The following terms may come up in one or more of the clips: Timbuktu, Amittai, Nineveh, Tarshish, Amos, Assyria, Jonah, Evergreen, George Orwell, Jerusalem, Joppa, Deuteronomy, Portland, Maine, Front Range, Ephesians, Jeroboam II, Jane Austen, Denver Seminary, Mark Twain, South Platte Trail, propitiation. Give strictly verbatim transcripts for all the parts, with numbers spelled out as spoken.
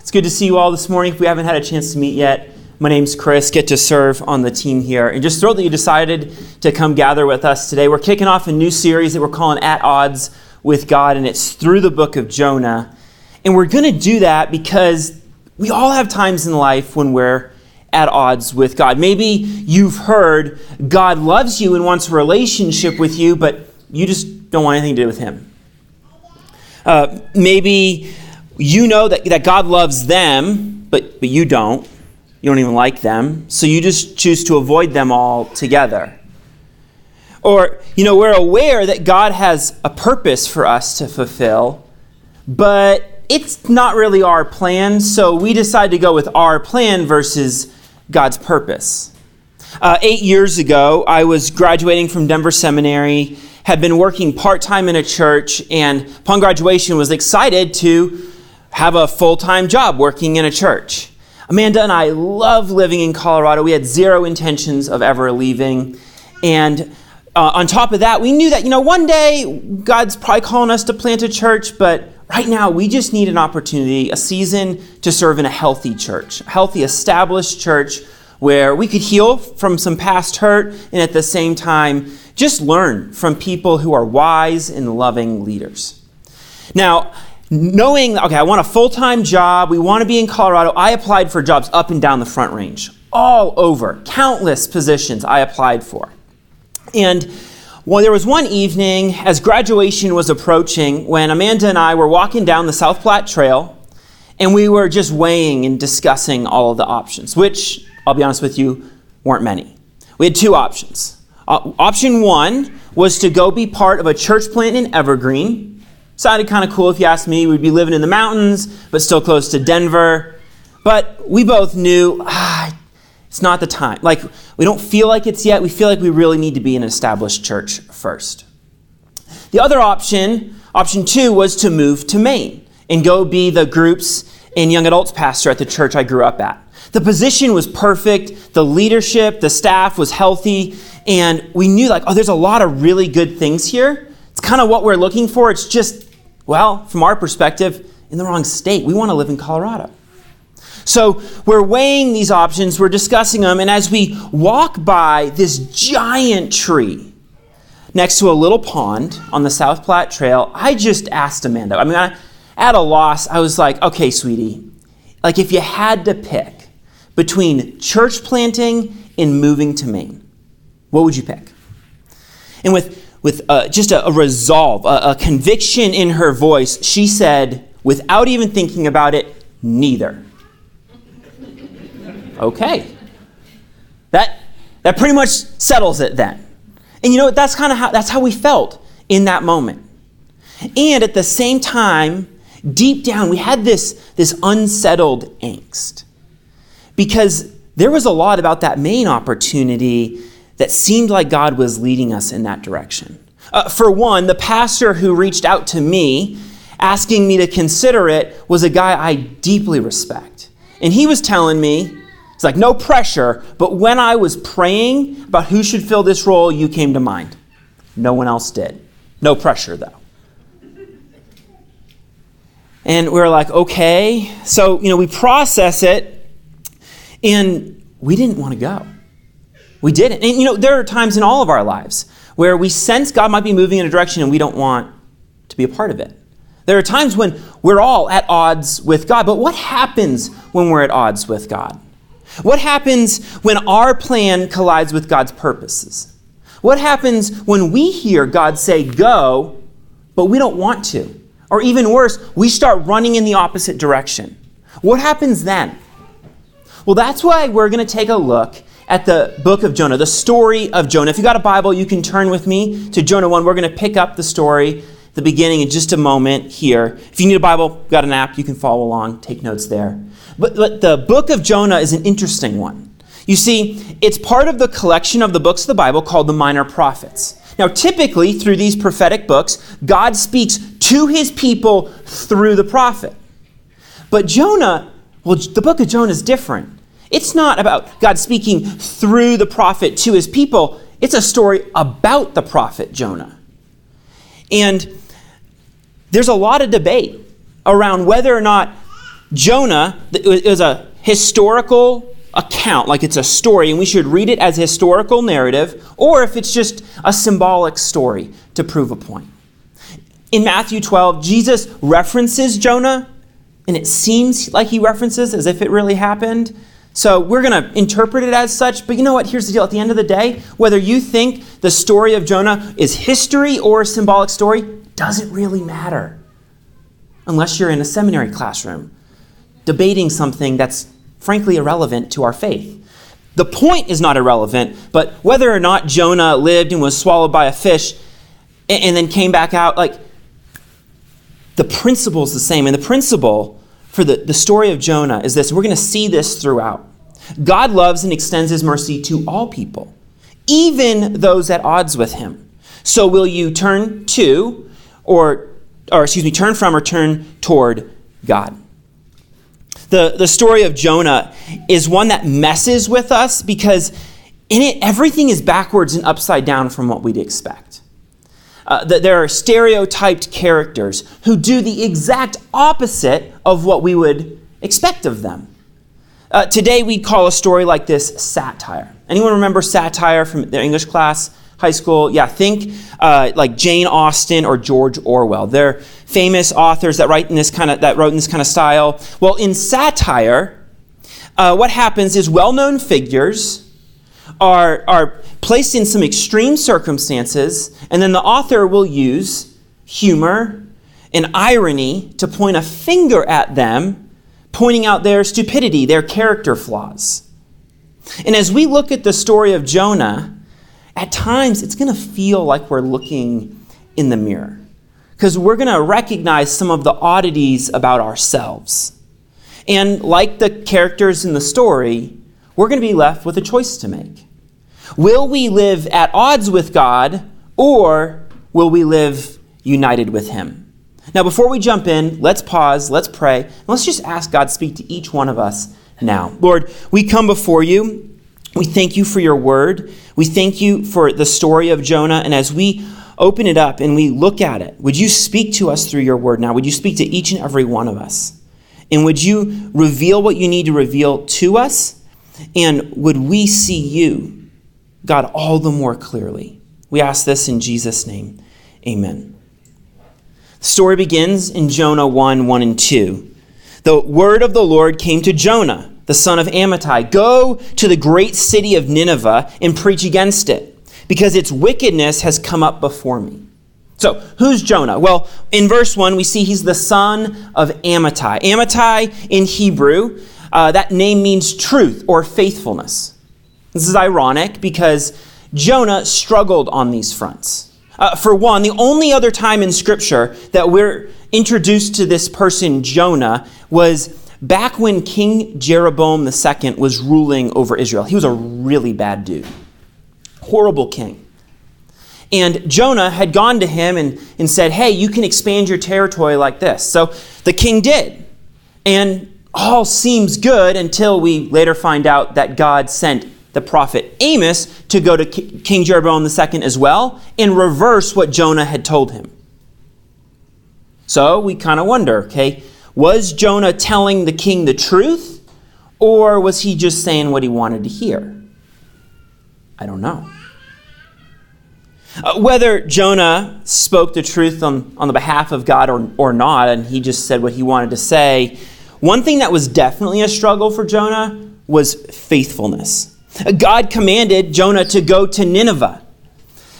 it's good to see you all this morning. If we haven't had a chance to meet yet, my name's Chris, get to serve on the team here. And just thrilled that you decided to come gather with us today. We're kicking off a new series that we're calling At Odds with God, and it's through the book of Jonah. And we're going to do that because we all have times in life when we're at odds with God. Maybe you've heard God loves you and wants a relationship with you, but you just don't want anything to do with him. Uh, maybe... You know that, that God loves them, but, but you don't. You don't even like them. So you just choose to avoid them altogether. Or, you know, we're aware that God has a purpose for us to fulfill, but it's not really our plan. So we decide to go with our plan versus God's purpose. Uh, eight years ago, I was graduating from Denver Seminary, had been working part-time in a church, and upon graduation was excited to have a full-time job working in a church. Amanda and I love living in Colorado. We had zero intentions of ever leaving. And uh, on top of that, we knew that, you know, one day God's probably calling us to plant a church, but right now we just need an opportunity, a season to serve in a healthy church, a healthy, established church where we could heal from some past hurt and at the same time just learn from people who are wise and loving leaders. Now, knowing, okay, I want a full-time job, we want to be in Colorado, I applied for jobs up and down the Front Range, all over, countless positions I applied for. And well, there was one evening as graduation was approaching when Amanda and I were walking down the South Platte Trail, and we were just weighing and discussing all of the options, which, I'll be honest with you, weren't many. We had two options. Uh, option one was to go be part of a church plant in Evergreen. Sounded kind of cool if you asked me. We'd be living in the mountains, but still close to Denver. But we both knew, ah, it's not the time. Like, we don't feel like it's yet. We feel like we really need to be an established church first. The other option, option two, was to move to Maine and go be the groups and young adults pastor at the church I grew up at. The position was perfect. The leadership, the staff was healthy. And we knew, like, oh, there's a lot of really good things here. It's kind of what we're looking for. It's just, well, from our perspective, in the wrong state. We want to live in Colorado. So we're weighing these options, we're discussing them, and as we walk by this giant tree next to a little pond on the South Platte Trail, I just asked Amanda, I mean, I, at a loss, I was like, okay, sweetie, like if you had to pick between church planting and moving to Maine, what would you pick? And with With uh, just a, a resolve, a, a conviction in her voice, she said, without even thinking about it, neither. Okay. That that pretty much settles it then. And you know what? That's kind of how that's how we felt in that moment. And at the same time, deep down, we had this, this unsettled angst. Because there was a lot about that main opportunity that seemed like God was leading us in that direction. Uh, for one, the pastor who reached out to me, asking me to consider it, was a guy I deeply respect. And he was telling me, it's like, no pressure, but when I was praying about who should fill this role, you came to mind. No one else did. No pressure, though. And we were like, okay. So, you know, we process it, and we didn't want to go. We didn't. And, you know, there are times in all of our lives where we sense God might be moving in a direction and we don't want to be a part of it. There are times when we're all at odds with God. But what happens when we're at odds with God? What happens when our plan collides with God's purposes? What happens when we hear God say, go, but we don't want to? Or even worse, we start running in the opposite direction. What happens then? Well, that's why we're going to take a look at the book of Jonah, the story of Jonah. If you got a Bible, you can turn with me to Jonah one. We're going to pick up the story the beginning in just a moment here. If you need a Bible, got an app, you can follow along, take notes there. But, but the book of Jonah is an interesting one. You see, it's part of the collection of the books of the Bible called the Minor Prophets. Now, typically, through these prophetic books, God speaks to his people through the prophet. But Jonah, well, the book of Jonah is different. It's not about God speaking through the prophet to his people. It's a story about the prophet Jonah. And there's a lot of debate around whether or not Jonah is a historical account, like it's a story, and we should read it as a historical narrative, or if it's just a symbolic story to prove a point. In Matthew twelve, Jesus references Jonah, and it seems like he references as if it really happened. So we're going to interpret it as such, but you know what? Here's the deal. At the end of the day, whether you think the story of Jonah is history or a symbolic story, doesn't really matter. Unless you're in a seminary classroom debating something that's frankly irrelevant to our faith. The point is not irrelevant, but whether or not Jonah lived and was swallowed by a fish and, and then came back out, like the principle's the same. And the principle for the, the story of Jonah is this. We're going to see this throughout. God loves and extends his mercy to all people, even those at odds with him. So will you turn to, or, or excuse me, turn from or turn toward God? The, the story of Jonah is one that messes with us because in it, everything is backwards and upside down from what we'd expect. Uh, that there are stereotyped characters who do the exact opposite of what we would expect of them. Uh, today, we'd call a story like this satire. Anyone remember satire from their English class, high school? Yeah, think uh, like Jane Austen or George Orwell. They're famous authors that write in this kind of that wrote in this kind of style. Well, in satire, uh, what happens is well-known figures are are placed in some extreme circumstances, and then the author will use humor and irony to point a finger at them, pointing out their stupidity, their character flaws. And as we look at the story of Jonah, at times it's going to feel like we're looking in the mirror because we're going to recognize some of the oddities about ourselves. And like the characters in the story, we're going to be left with a choice to make. Will we live at odds with God, or will we live united with him? Now, before we jump in, let's pause, let's pray, and let's just ask God to speak to each one of us now. Lord, we come before you. We thank you for your word. We thank you for the story of Jonah. And as we open it up and we look at it, would you speak to us through your word now? Would you speak to each and every one of us? And would you reveal what you need to reveal to us? And would we see you, God, all the more clearly? We ask this in Jesus' name. Amen. The story begins in Jonah one, one and two. The word of the Lord came to Jonah, the son of Amittai. Go to the great city of Nineveh and preach against it, because its wickedness has come up before me. So, who's Jonah? Well, in verse one, we see he's the son of Amittai. Amittai in Hebrew, uh, that name means truth or faithfulness. This is ironic because Jonah struggled on these fronts. Uh, for one, the only other time in Scripture that we're introduced to this person, Jonah, was back when King Jeroboam the second was ruling over Israel. He was a really bad dude. Horrible king. And Jonah had gone to him and, and said, hey, you can expand your territory like this. So the king did. And all seems good until we later find out that God sent the prophet Amos to go to King Jeroboam the second as well and reverse what Jonah had told him. So we kind of wonder, okay, was Jonah telling the king the truth, or was he just saying what he wanted to hear? I don't know. Uh, whether Jonah spoke the truth on, on the behalf of God or, or not, and he just said what he wanted to say, one thing that was definitely a struggle for Jonah was faithfulness. God commanded Jonah to go to Nineveh.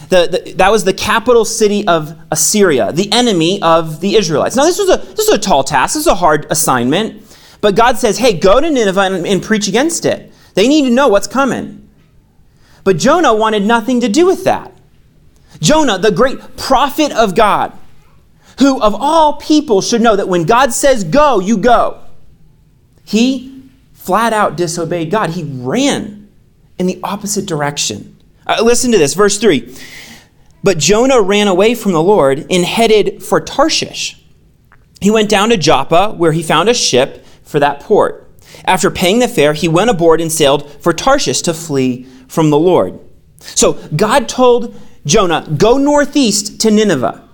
The, the, that was the capital city of Assyria, the enemy of the Israelites. Now, this was a this was a tall task. This is a hard assignment. But God says, hey, go to Nineveh and, and preach against it. They need to know what's coming. But Jonah wanted nothing to do with that. Jonah, the great prophet of God, who of all people should know that when God says go, you go. He flat out disobeyed God. He ran in the opposite direction. Uh, listen to this, verse three. But Jonah ran away from the Lord and headed for Tarshish. He went down to Joppa, where he found a ship for that port. After paying the fare, he went aboard and sailed for Tarshish to flee from the Lord. So God told Jonah, go northeast to Nineveh,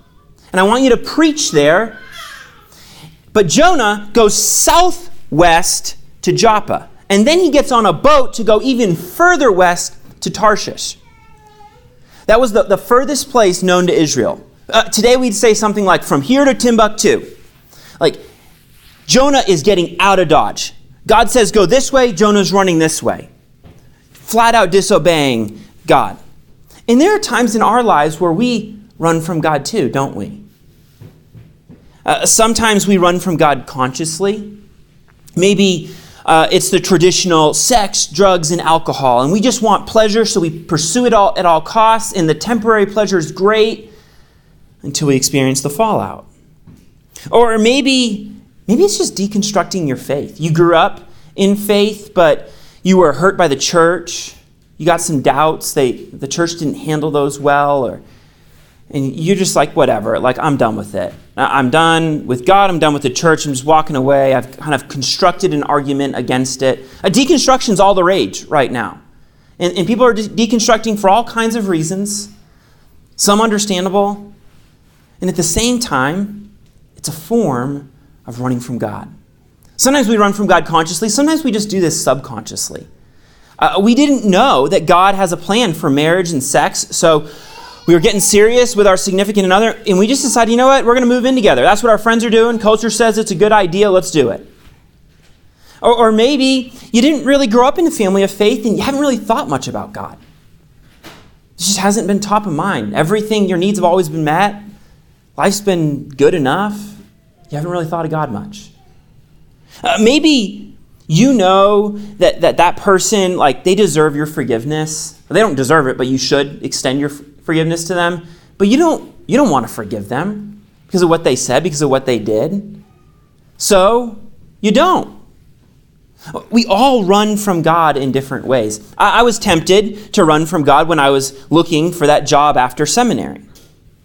and I want you to preach there. But Jonah goes southwest to Joppa, and then he gets on a boat to go even further west to Tarshish. That was the, the furthest place known to Israel. Uh, today we'd say something like from here to Timbuktu. Like, Jonah is getting out of Dodge. God says go this way, Jonah's running this way. Flat out disobeying God. And there are times in our lives where we run from God too, don't we? Uh, sometimes we run from God consciously. Maybe uh, it's the traditional sex, drugs, and alcohol, and we just want pleasure, so we pursue it all at all costs, and the temporary pleasure is great until we experience the fallout. Or maybe... Maybe it's just deconstructing your faith. You grew up in faith, but you were hurt by the church. You got some doubts. They, the church didn't handle those well. Or, and you're just like, whatever. Like, I'm done with it. I'm done with God. I'm done with the church. I'm just walking away. I've kind of constructed an argument against it. A deconstruction's all the rage right now. And, and people are de- deconstructing for all kinds of reasons, some understandable. And at the same time, it's a form of running from God. Sometimes we run from God consciously. Sometimes we just do this subconsciously. Uh, we didn't know that God has a plan for marriage and sex, so we were getting serious with our significant other, and we just decided, you know what, we're going to move in together. That's what our friends are doing. Culture says it's a good idea. Let's do it. Or, or maybe you didn't really grow up in a family of faith, and you haven't really thought much about God. It just hasn't been top of mind. Everything, your needs have always been met. Life's been good enough. You haven't really thought of God much. Uh, maybe you know that, that that person, like, they deserve your forgiveness. Well, they don't deserve it, but you should extend your f- forgiveness to them. But you don't you don't want to forgive them because of what they said, because of what they did. So you don't. We all run from God in different ways. I, I was tempted to run from God when I was looking for that job after seminary.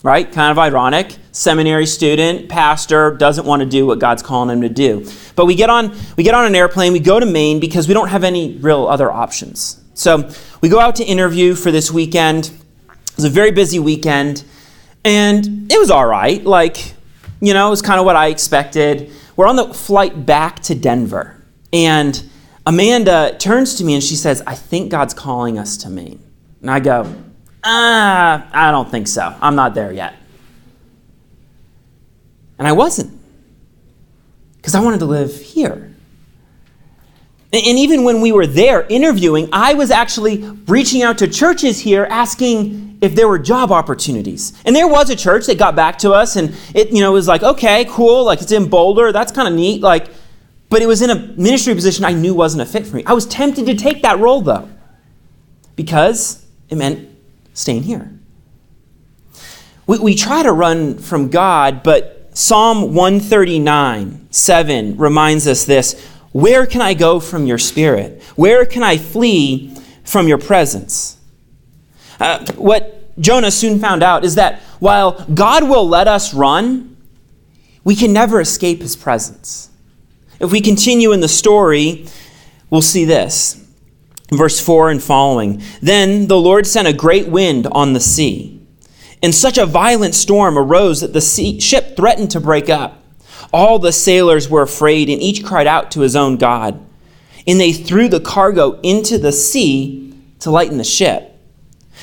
Right? Kind of ironic. Seminary student, pastor, doesn't want to do what God's calling him to do. But we get on we get on an airplane, we go to Maine because we don't have any real other options. So we go out to interview for this weekend. It was a very busy weekend, and it was all right. Like, you know, it was kind of what I expected. We're on the flight back to Denver, and Amanda turns to me and she says, I think God's calling us to Maine. And I go, Ah, uh, I don't think so. I'm not there yet. And I wasn't, because I wanted to live here. And, and even when we were there interviewing, I was actually reaching out to churches here asking if there were job opportunities. And there was a church that got back to us, and it, you know, was like, okay, cool, like it's in Boulder, that's kind of neat, like, but it was in a ministry position I knew wasn't a fit for me. I was tempted to take that role though, because it meant staying here. We, we try to run from God, but Psalm one thirty-nine, seven reminds us this. Where can I go from your spirit? Where can I flee from your presence? Uh, what Jonah soon found out is that while God will let us run, we can never escape his presence. If we continue in the story, we'll see this. Verse four and following, then the Lord sent a great wind on the sea, and such a violent storm arose that the sea, ship threatened to break up. All the sailors were afraid, and each cried out to his own God. And they threw the cargo into the sea to lighten the ship.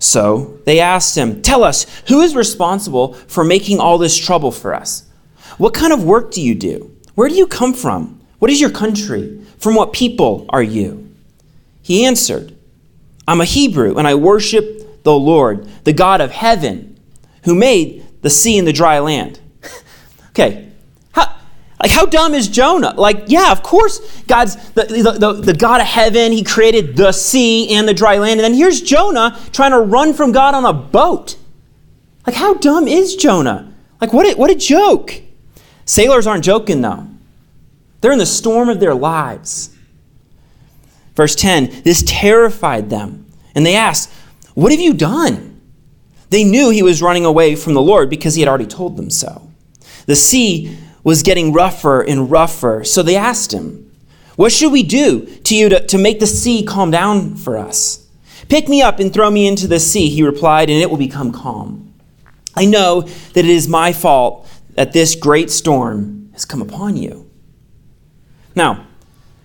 So they asked him, Tell us, who is responsible for making all this trouble for us? What kind of work do you do? Where do you come from? What is your country? From what people are you? He answered, I'm a Hebrew, and I worship the Lord, the God of heaven, who made the sea and the dry land. Okay. Like, how dumb is Jonah? Like, yeah, of course, God's the, the, the, the God of heaven. He created the sea and the dry land. And then here's Jonah trying to run from God on a boat. Like, how dumb is Jonah? Like, what a, what a joke. Sailors aren't joking, though. They're in the storm of their lives. Verse ten, this terrified them. And they asked, what have you done? They knew he was running away from the Lord because he had already told them so. The sea was getting rougher and rougher. So they asked him, what should we do to you to, to make the sea calm down for us? Pick me up and throw me into the sea, he replied, and it will become calm. I know that it is my fault that this great storm has come upon you. Now,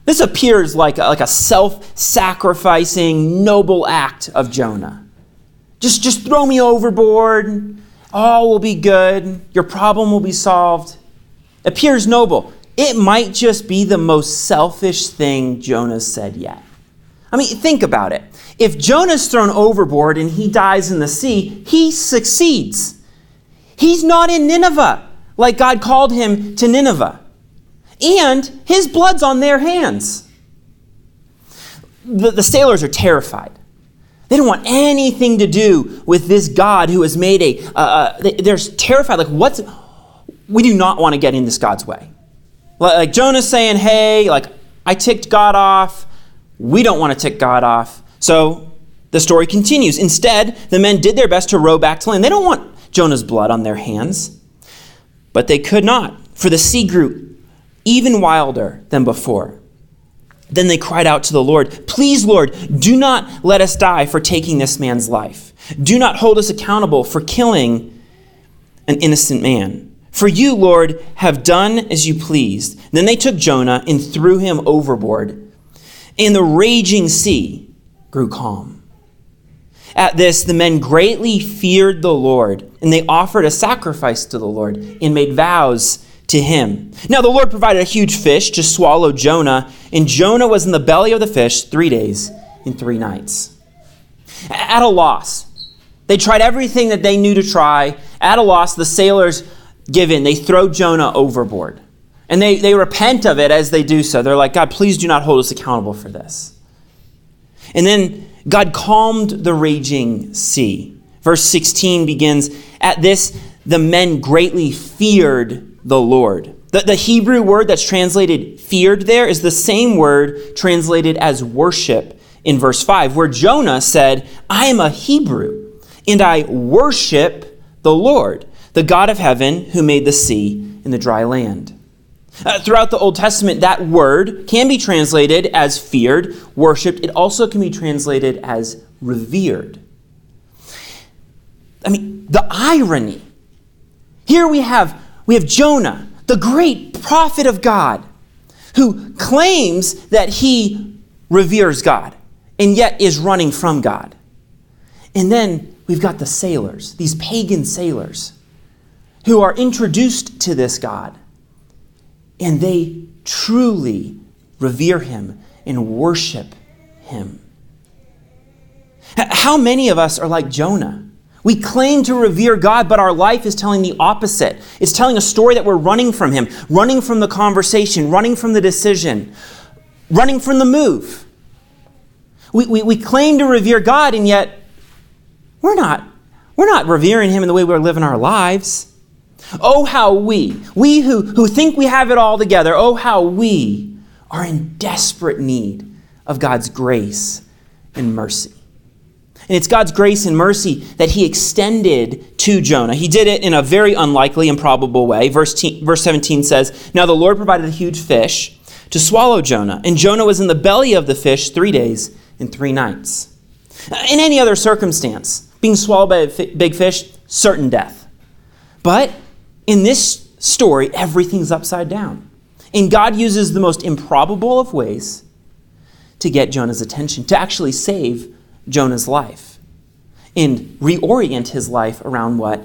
this appears like a, like a self-sacrificing, noble act of Jonah. Just, just throw me overboard. All will be good. Your problem will be solved. Appears noble. It might just be the most selfish thing Jonah said yet. I mean, think about it. If Jonah's thrown overboard and he dies in the sea, he succeeds. He's not in Nineveh, like God called him to Nineveh. And his blood's on their hands. The, the sailors are terrified. They don't want anything to do with this God who has made a... Uh, they're terrified. Like, what's... We do not want to get in this God's way. Like Jonah's saying, hey, like I ticked God off. We don't want to tick God off. So the story continues. Instead, the men did their best to row back to land. They don't want Jonah's blood on their hands. But they could not, for the sea grew even wilder than before. Then they cried out to the Lord, please, Lord, do not let us die for taking this man's life. Do not hold us accountable for killing an innocent man. For you, Lord, have done as you pleased. Then they took Jonah and threw him overboard, and the raging sea grew calm. At this, the men greatly feared the Lord, and they offered a sacrifice to the Lord and made vows to him. Now the Lord provided a huge fish to swallow Jonah, and Jonah was in the belly of the fish three days and three nights. At a loss, they tried everything that they knew to try. At a loss, the sailors give in. They throw Jonah overboard. And they, they repent of it as they do so. They're like, God, please do not hold us accountable for this. And then God calmed the raging sea. Verse sixteen begins, at this, the men greatly feared the Lord. The, the Hebrew word that's translated feared there is the same word translated as worship in verse five, where Jonah said, I am a Hebrew, and I worship the Lord, the God of heaven who made the sea and the dry land. Uh, throughout the Old Testament, that word can be translated as feared, worshipped. It also can be translated as revered. I mean, the irony. Here we have, we have Jonah, the great prophet of God, who claims that he reveres God and yet is running from God. And then we've got the sailors, these pagan sailors, who are introduced to this God, and they truly revere him and worship him. How many of us are like Jonah? We claim to revere God, but our life is telling the opposite. It's telling a story that we're running from him, running from the conversation, running from the decision, running from the move. We, we, we claim to revere God, and yet we're not. We're not revering him in the way we're living our lives. Oh, how we, we who, who think we have it all together, oh, how we are in desperate need of God's grace and mercy. And it's God's grace and mercy that he extended to Jonah. He did it in a very unlikely, improbable way. Verse, t- verse seventeen says, now the Lord provided a huge fish to swallow Jonah, and Jonah was in the belly of the fish three days and three nights. In any other circumstance, being swallowed by a big fish, certain death. But in this story, everything's upside down. And God uses the most improbable of ways to get Jonah's attention, to actually save Jonah's life and reorient his life around what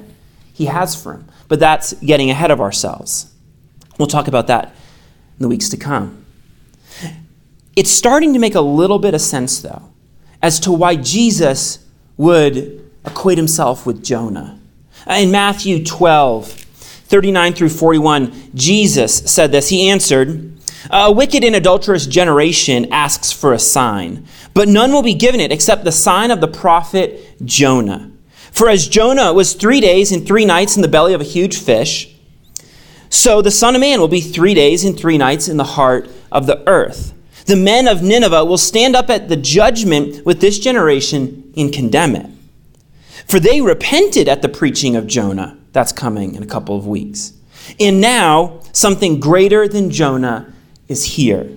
he has for him. But that's getting ahead of ourselves. We'll talk about that in the weeks to come. It's starting to make a little bit of sense, though, as to why Jesus would equate himself with Jonah. In Matthew twelve, thirty-nine through forty-one, Jesus said this. He answered, "A wicked and adulterous generation asks for a sign, but none will be given it except the sign of the prophet Jonah. For as Jonah was three days and three nights in the belly of a huge fish, so the Son of Man will be three days and three nights in the heart of the earth. The men of Nineveh will stand up at the judgment with this generation and condemn it. For they repented at the preaching of Jonah." That's coming in a couple of weeks. And now, something greater than Jonah is here.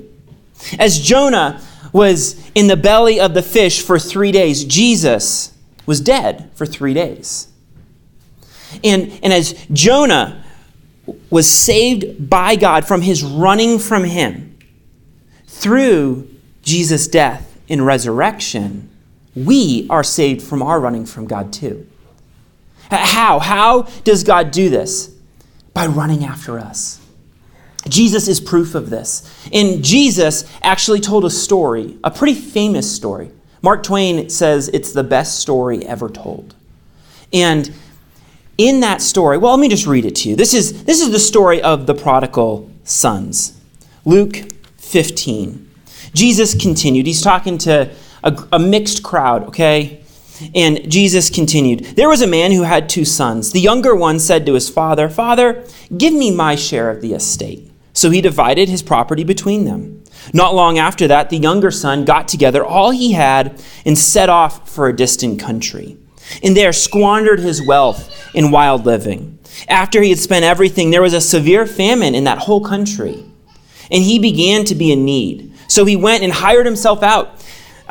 As Jonah was in the belly of the fish for three days, Jesus was dead for three days. And, and as Jonah was saved by God from his running from him, through Jesus' death and resurrection, we are saved from our running from God too. How? How does God do this? By running after us. Jesus is proof of this. And Jesus actually told a story, a pretty famous story. Mark Twain says it's the best story ever told. And in that story, well, let me just read it to you. This is, this is the story of the prodigal sons. Luke fifteen. Jesus continued. He's talking to a, a mixed crowd, okay? And Jesus continued, "There was a man who had two sons. The younger one said to his father, 'Father, give me my share of the estate.' So he divided his property between them. Not long after that, the younger son got together all he had and set off for a distant country, and there squandered his wealth in wild living. After he had spent everything, there was a severe famine in that whole country, and he began to be in need. So he went and hired himself out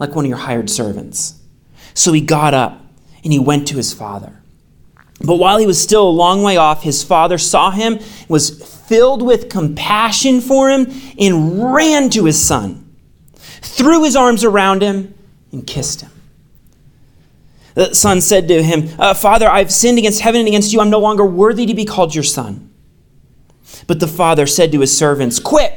like one of your hired servants.' So he got up and he went to his father. But while he was still a long way off, his father saw him, was filled with compassion for him, and ran to his son, threw his arms around him, and kissed him. The son said to him, uh, 'Father, I've sinned against heaven and against you. I'm no longer worthy to be called your son.' But the father said to his servants, 'Quick!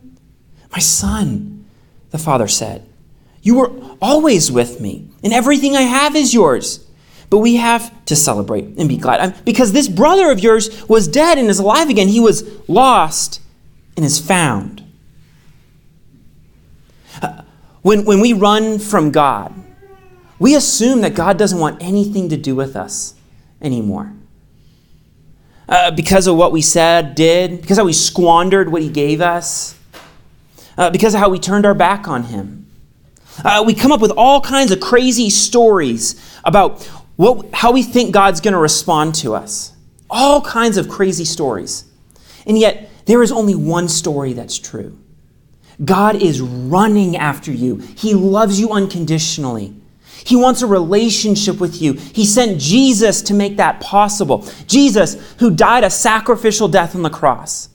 'My son,' the father said, 'you were always with me, and everything I have is yours. But we have to celebrate and be glad, because this brother of yours was dead and is alive again. He was lost and is found.'" Uh, when, when we run from God, we assume that God doesn't want anything to do with us anymore. Uh, because of what we said, did, because of how we squandered what he gave us, uh, because of how we turned our back on him. Uh, we come up with all kinds of crazy stories about what, how we think God's going to respond to us. All kinds of crazy stories. And yet, there is only one story that's true. God is running after you. He loves you unconditionally. He wants a relationship with you. He sent Jesus to make that possible. Jesus, who died a sacrificial death on the cross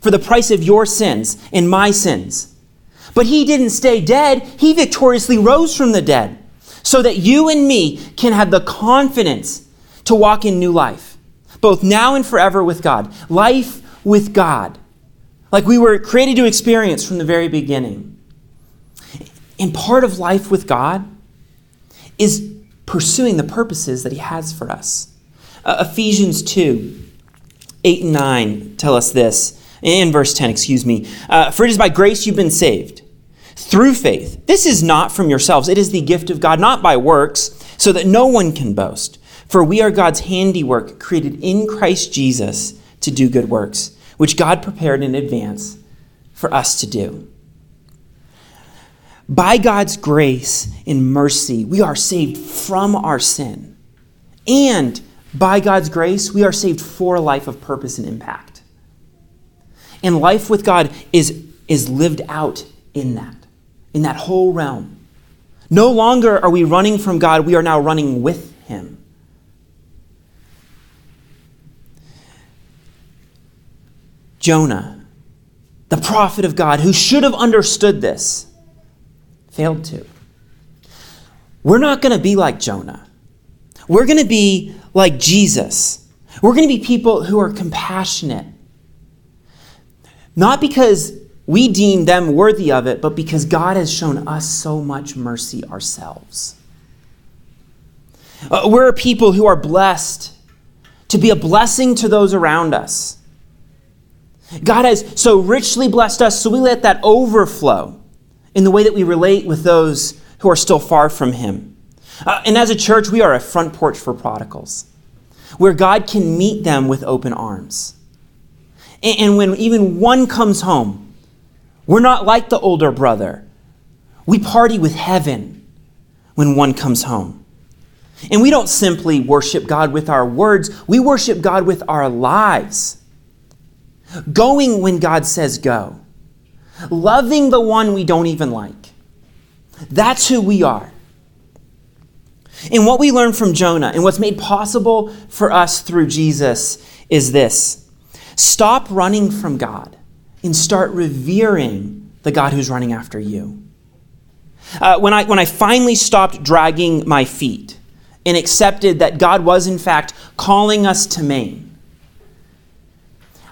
for the price of your sins and my sins, But he didn't stay dead. He victoriously rose from the dead so that you and me can have the confidence to walk in new life, both now and forever with God. Life with God, like we were created to experience from the very beginning. And part of life with God is pursuing the purposes that he has for us. Uh, Ephesians two, eight and nine tell us this. In verse ten, excuse me. Uh, For it is by grace you've been saved, through faith. This is not from yourselves. It is the gift of God, not by works, so that no one can boast. For we are God's handiwork, created in Christ Jesus to do good works, which God prepared in advance for us to do. By God's grace and mercy, we are saved from our sin. And by God's grace, we are saved for a life of purpose and impact. And life with God is, is lived out in that, in that whole realm. No longer are we running from God, we are now running with him. Jonah, the prophet of God, who should have understood this, failed to. We're not going to be like Jonah. We're going to be like Jesus. We're going to be people who are compassionate. Not because we deem them worthy of it, but because God has shown us so much mercy ourselves. Uh, we're a people who are blessed to be a blessing to those around us. God has so richly blessed us, so we let that overflow in the way that we relate with those who are still far from him. Uh, and as a church, we are a front porch for prodigals, where God can meet them with open arms. And when even one comes home, we're not like the older brother. We party with heaven when one comes home. And we don't simply worship God with our words. We worship God with our lives. Going when God says go. Loving the one we don't even like. That's who we are. And what we learn from Jonah and what's made possible for us through Jesus is this. Stop running from God and start revering the God who's running after you. Uh, when I when I finally stopped dragging my feet and accepted that God was in fact calling us to Maine,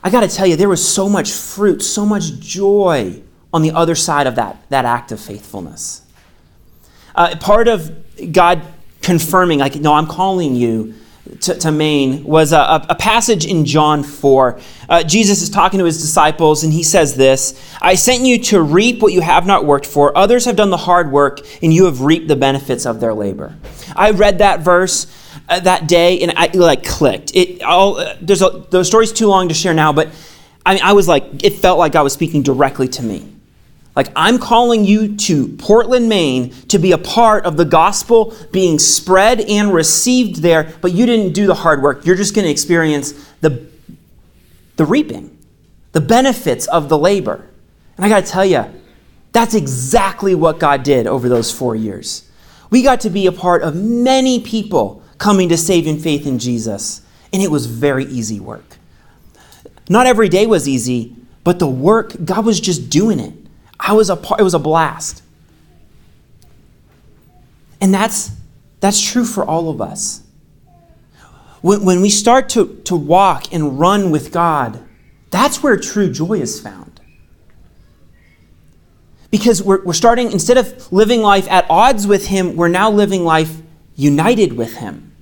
I got to tell you, there was so much fruit, so much joy on the other side of that, that act of faithfulness. Uh, part of God confirming, like, no, I'm calling you To, to Maine was a, a passage in John four. Uh, Jesus is talking to his disciples and he says this, I sent you to reap what you have not worked for. Others have done the hard work and you have reaped the benefits of their labor. I read that verse uh, that day and I like clicked. It all, uh, there's a, the story's too long to share now, but I mean, I was like, it felt like God was speaking directly to me. Like, I'm calling you to Portland, Maine to be a part of the gospel being spread and received there, but you didn't do the hard work. You're just going to experience the, the reaping, the benefits of the labor. And I got to tell you, that's exactly what God did over those four years. We got to be a part of many people coming to saving faith in Jesus, and it was very easy work. Not every day was easy, but the work, God was just doing it. I was a part, it was a blast. And that's that's true for all of us. When, when we start to, to walk and run with God, that's where true joy is found. Because we're, we're starting, instead of living life at odds with him, we're now living life united with him.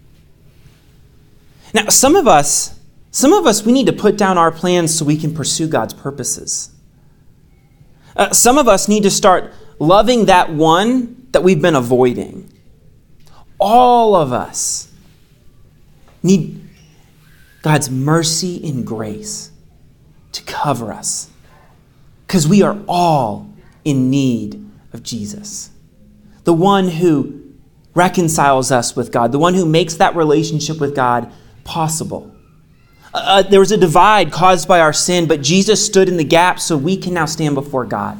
Now, some of us, some of us, we need to put down our plans so we can pursue God's purposes. Uh, some of us need to start loving that one that we've been avoiding. All of us need God's mercy and grace to cover us, because we are all in need of Jesus, the one who reconciles us with God, the one who makes that relationship with God possible. Uh, there was a divide caused by our sin, but Jesus stood in the gap so we can now stand before God.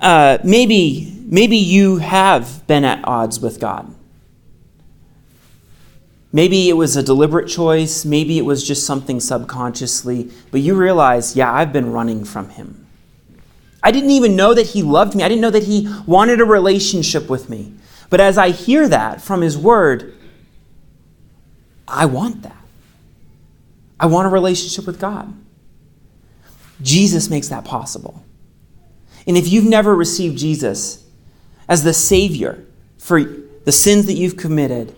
Uh, maybe, maybe you have been at odds with God. Maybe it was a deliberate choice. Maybe it was just something subconsciously. But you realize, yeah, I've been running from him. I didn't even know that he loved me. I didn't know that he wanted a relationship with me. But as I hear that from his word, I want that. I want a relationship with God. Jesus makes that possible. And if you've never received Jesus as the Savior for the sins that you've committed,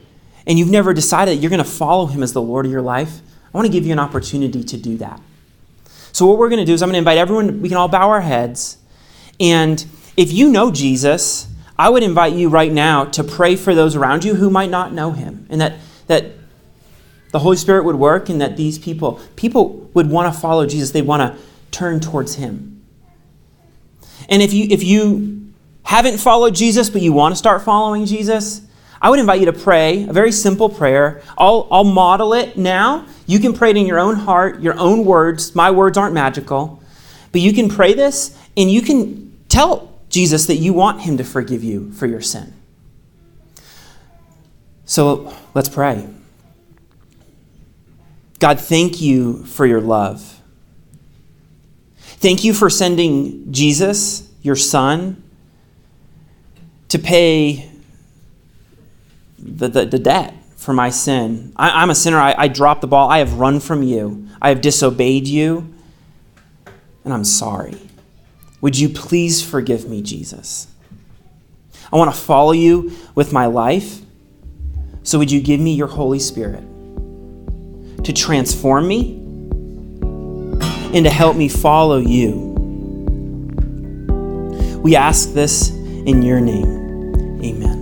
and you've never decided you're going to follow him as the Lord of your life, I want to give you an opportunity to do that. So what we're going to do is I'm going to invite everyone, we can all bow our heads. And if you know Jesus, I would invite you right now to pray for those around you who might not know him, and that that the Holy Spirit would work and that these people, people would want to follow Jesus. They want to turn towards him. And if you if you haven't followed Jesus, but you want to start following Jesus, I would invite you to pray a very simple prayer. I'll, I'll model it now. You can pray it in your own heart, your own words. My words aren't magical. But you can pray this, and you can tell Jesus that you want him to forgive you for your sin. So let's pray. God, thank you for your love. Thank you for sending Jesus, your son, to pay The, the, the debt for my sin. I, I'm a sinner. I, I dropped the ball. I have run from you. I have disobeyed you, and I'm sorry. Would you please forgive me, Jesus? I want to follow you with my life, so would you give me your Holy Spirit to transform me and to help me follow you? We ask this in your name. Amen.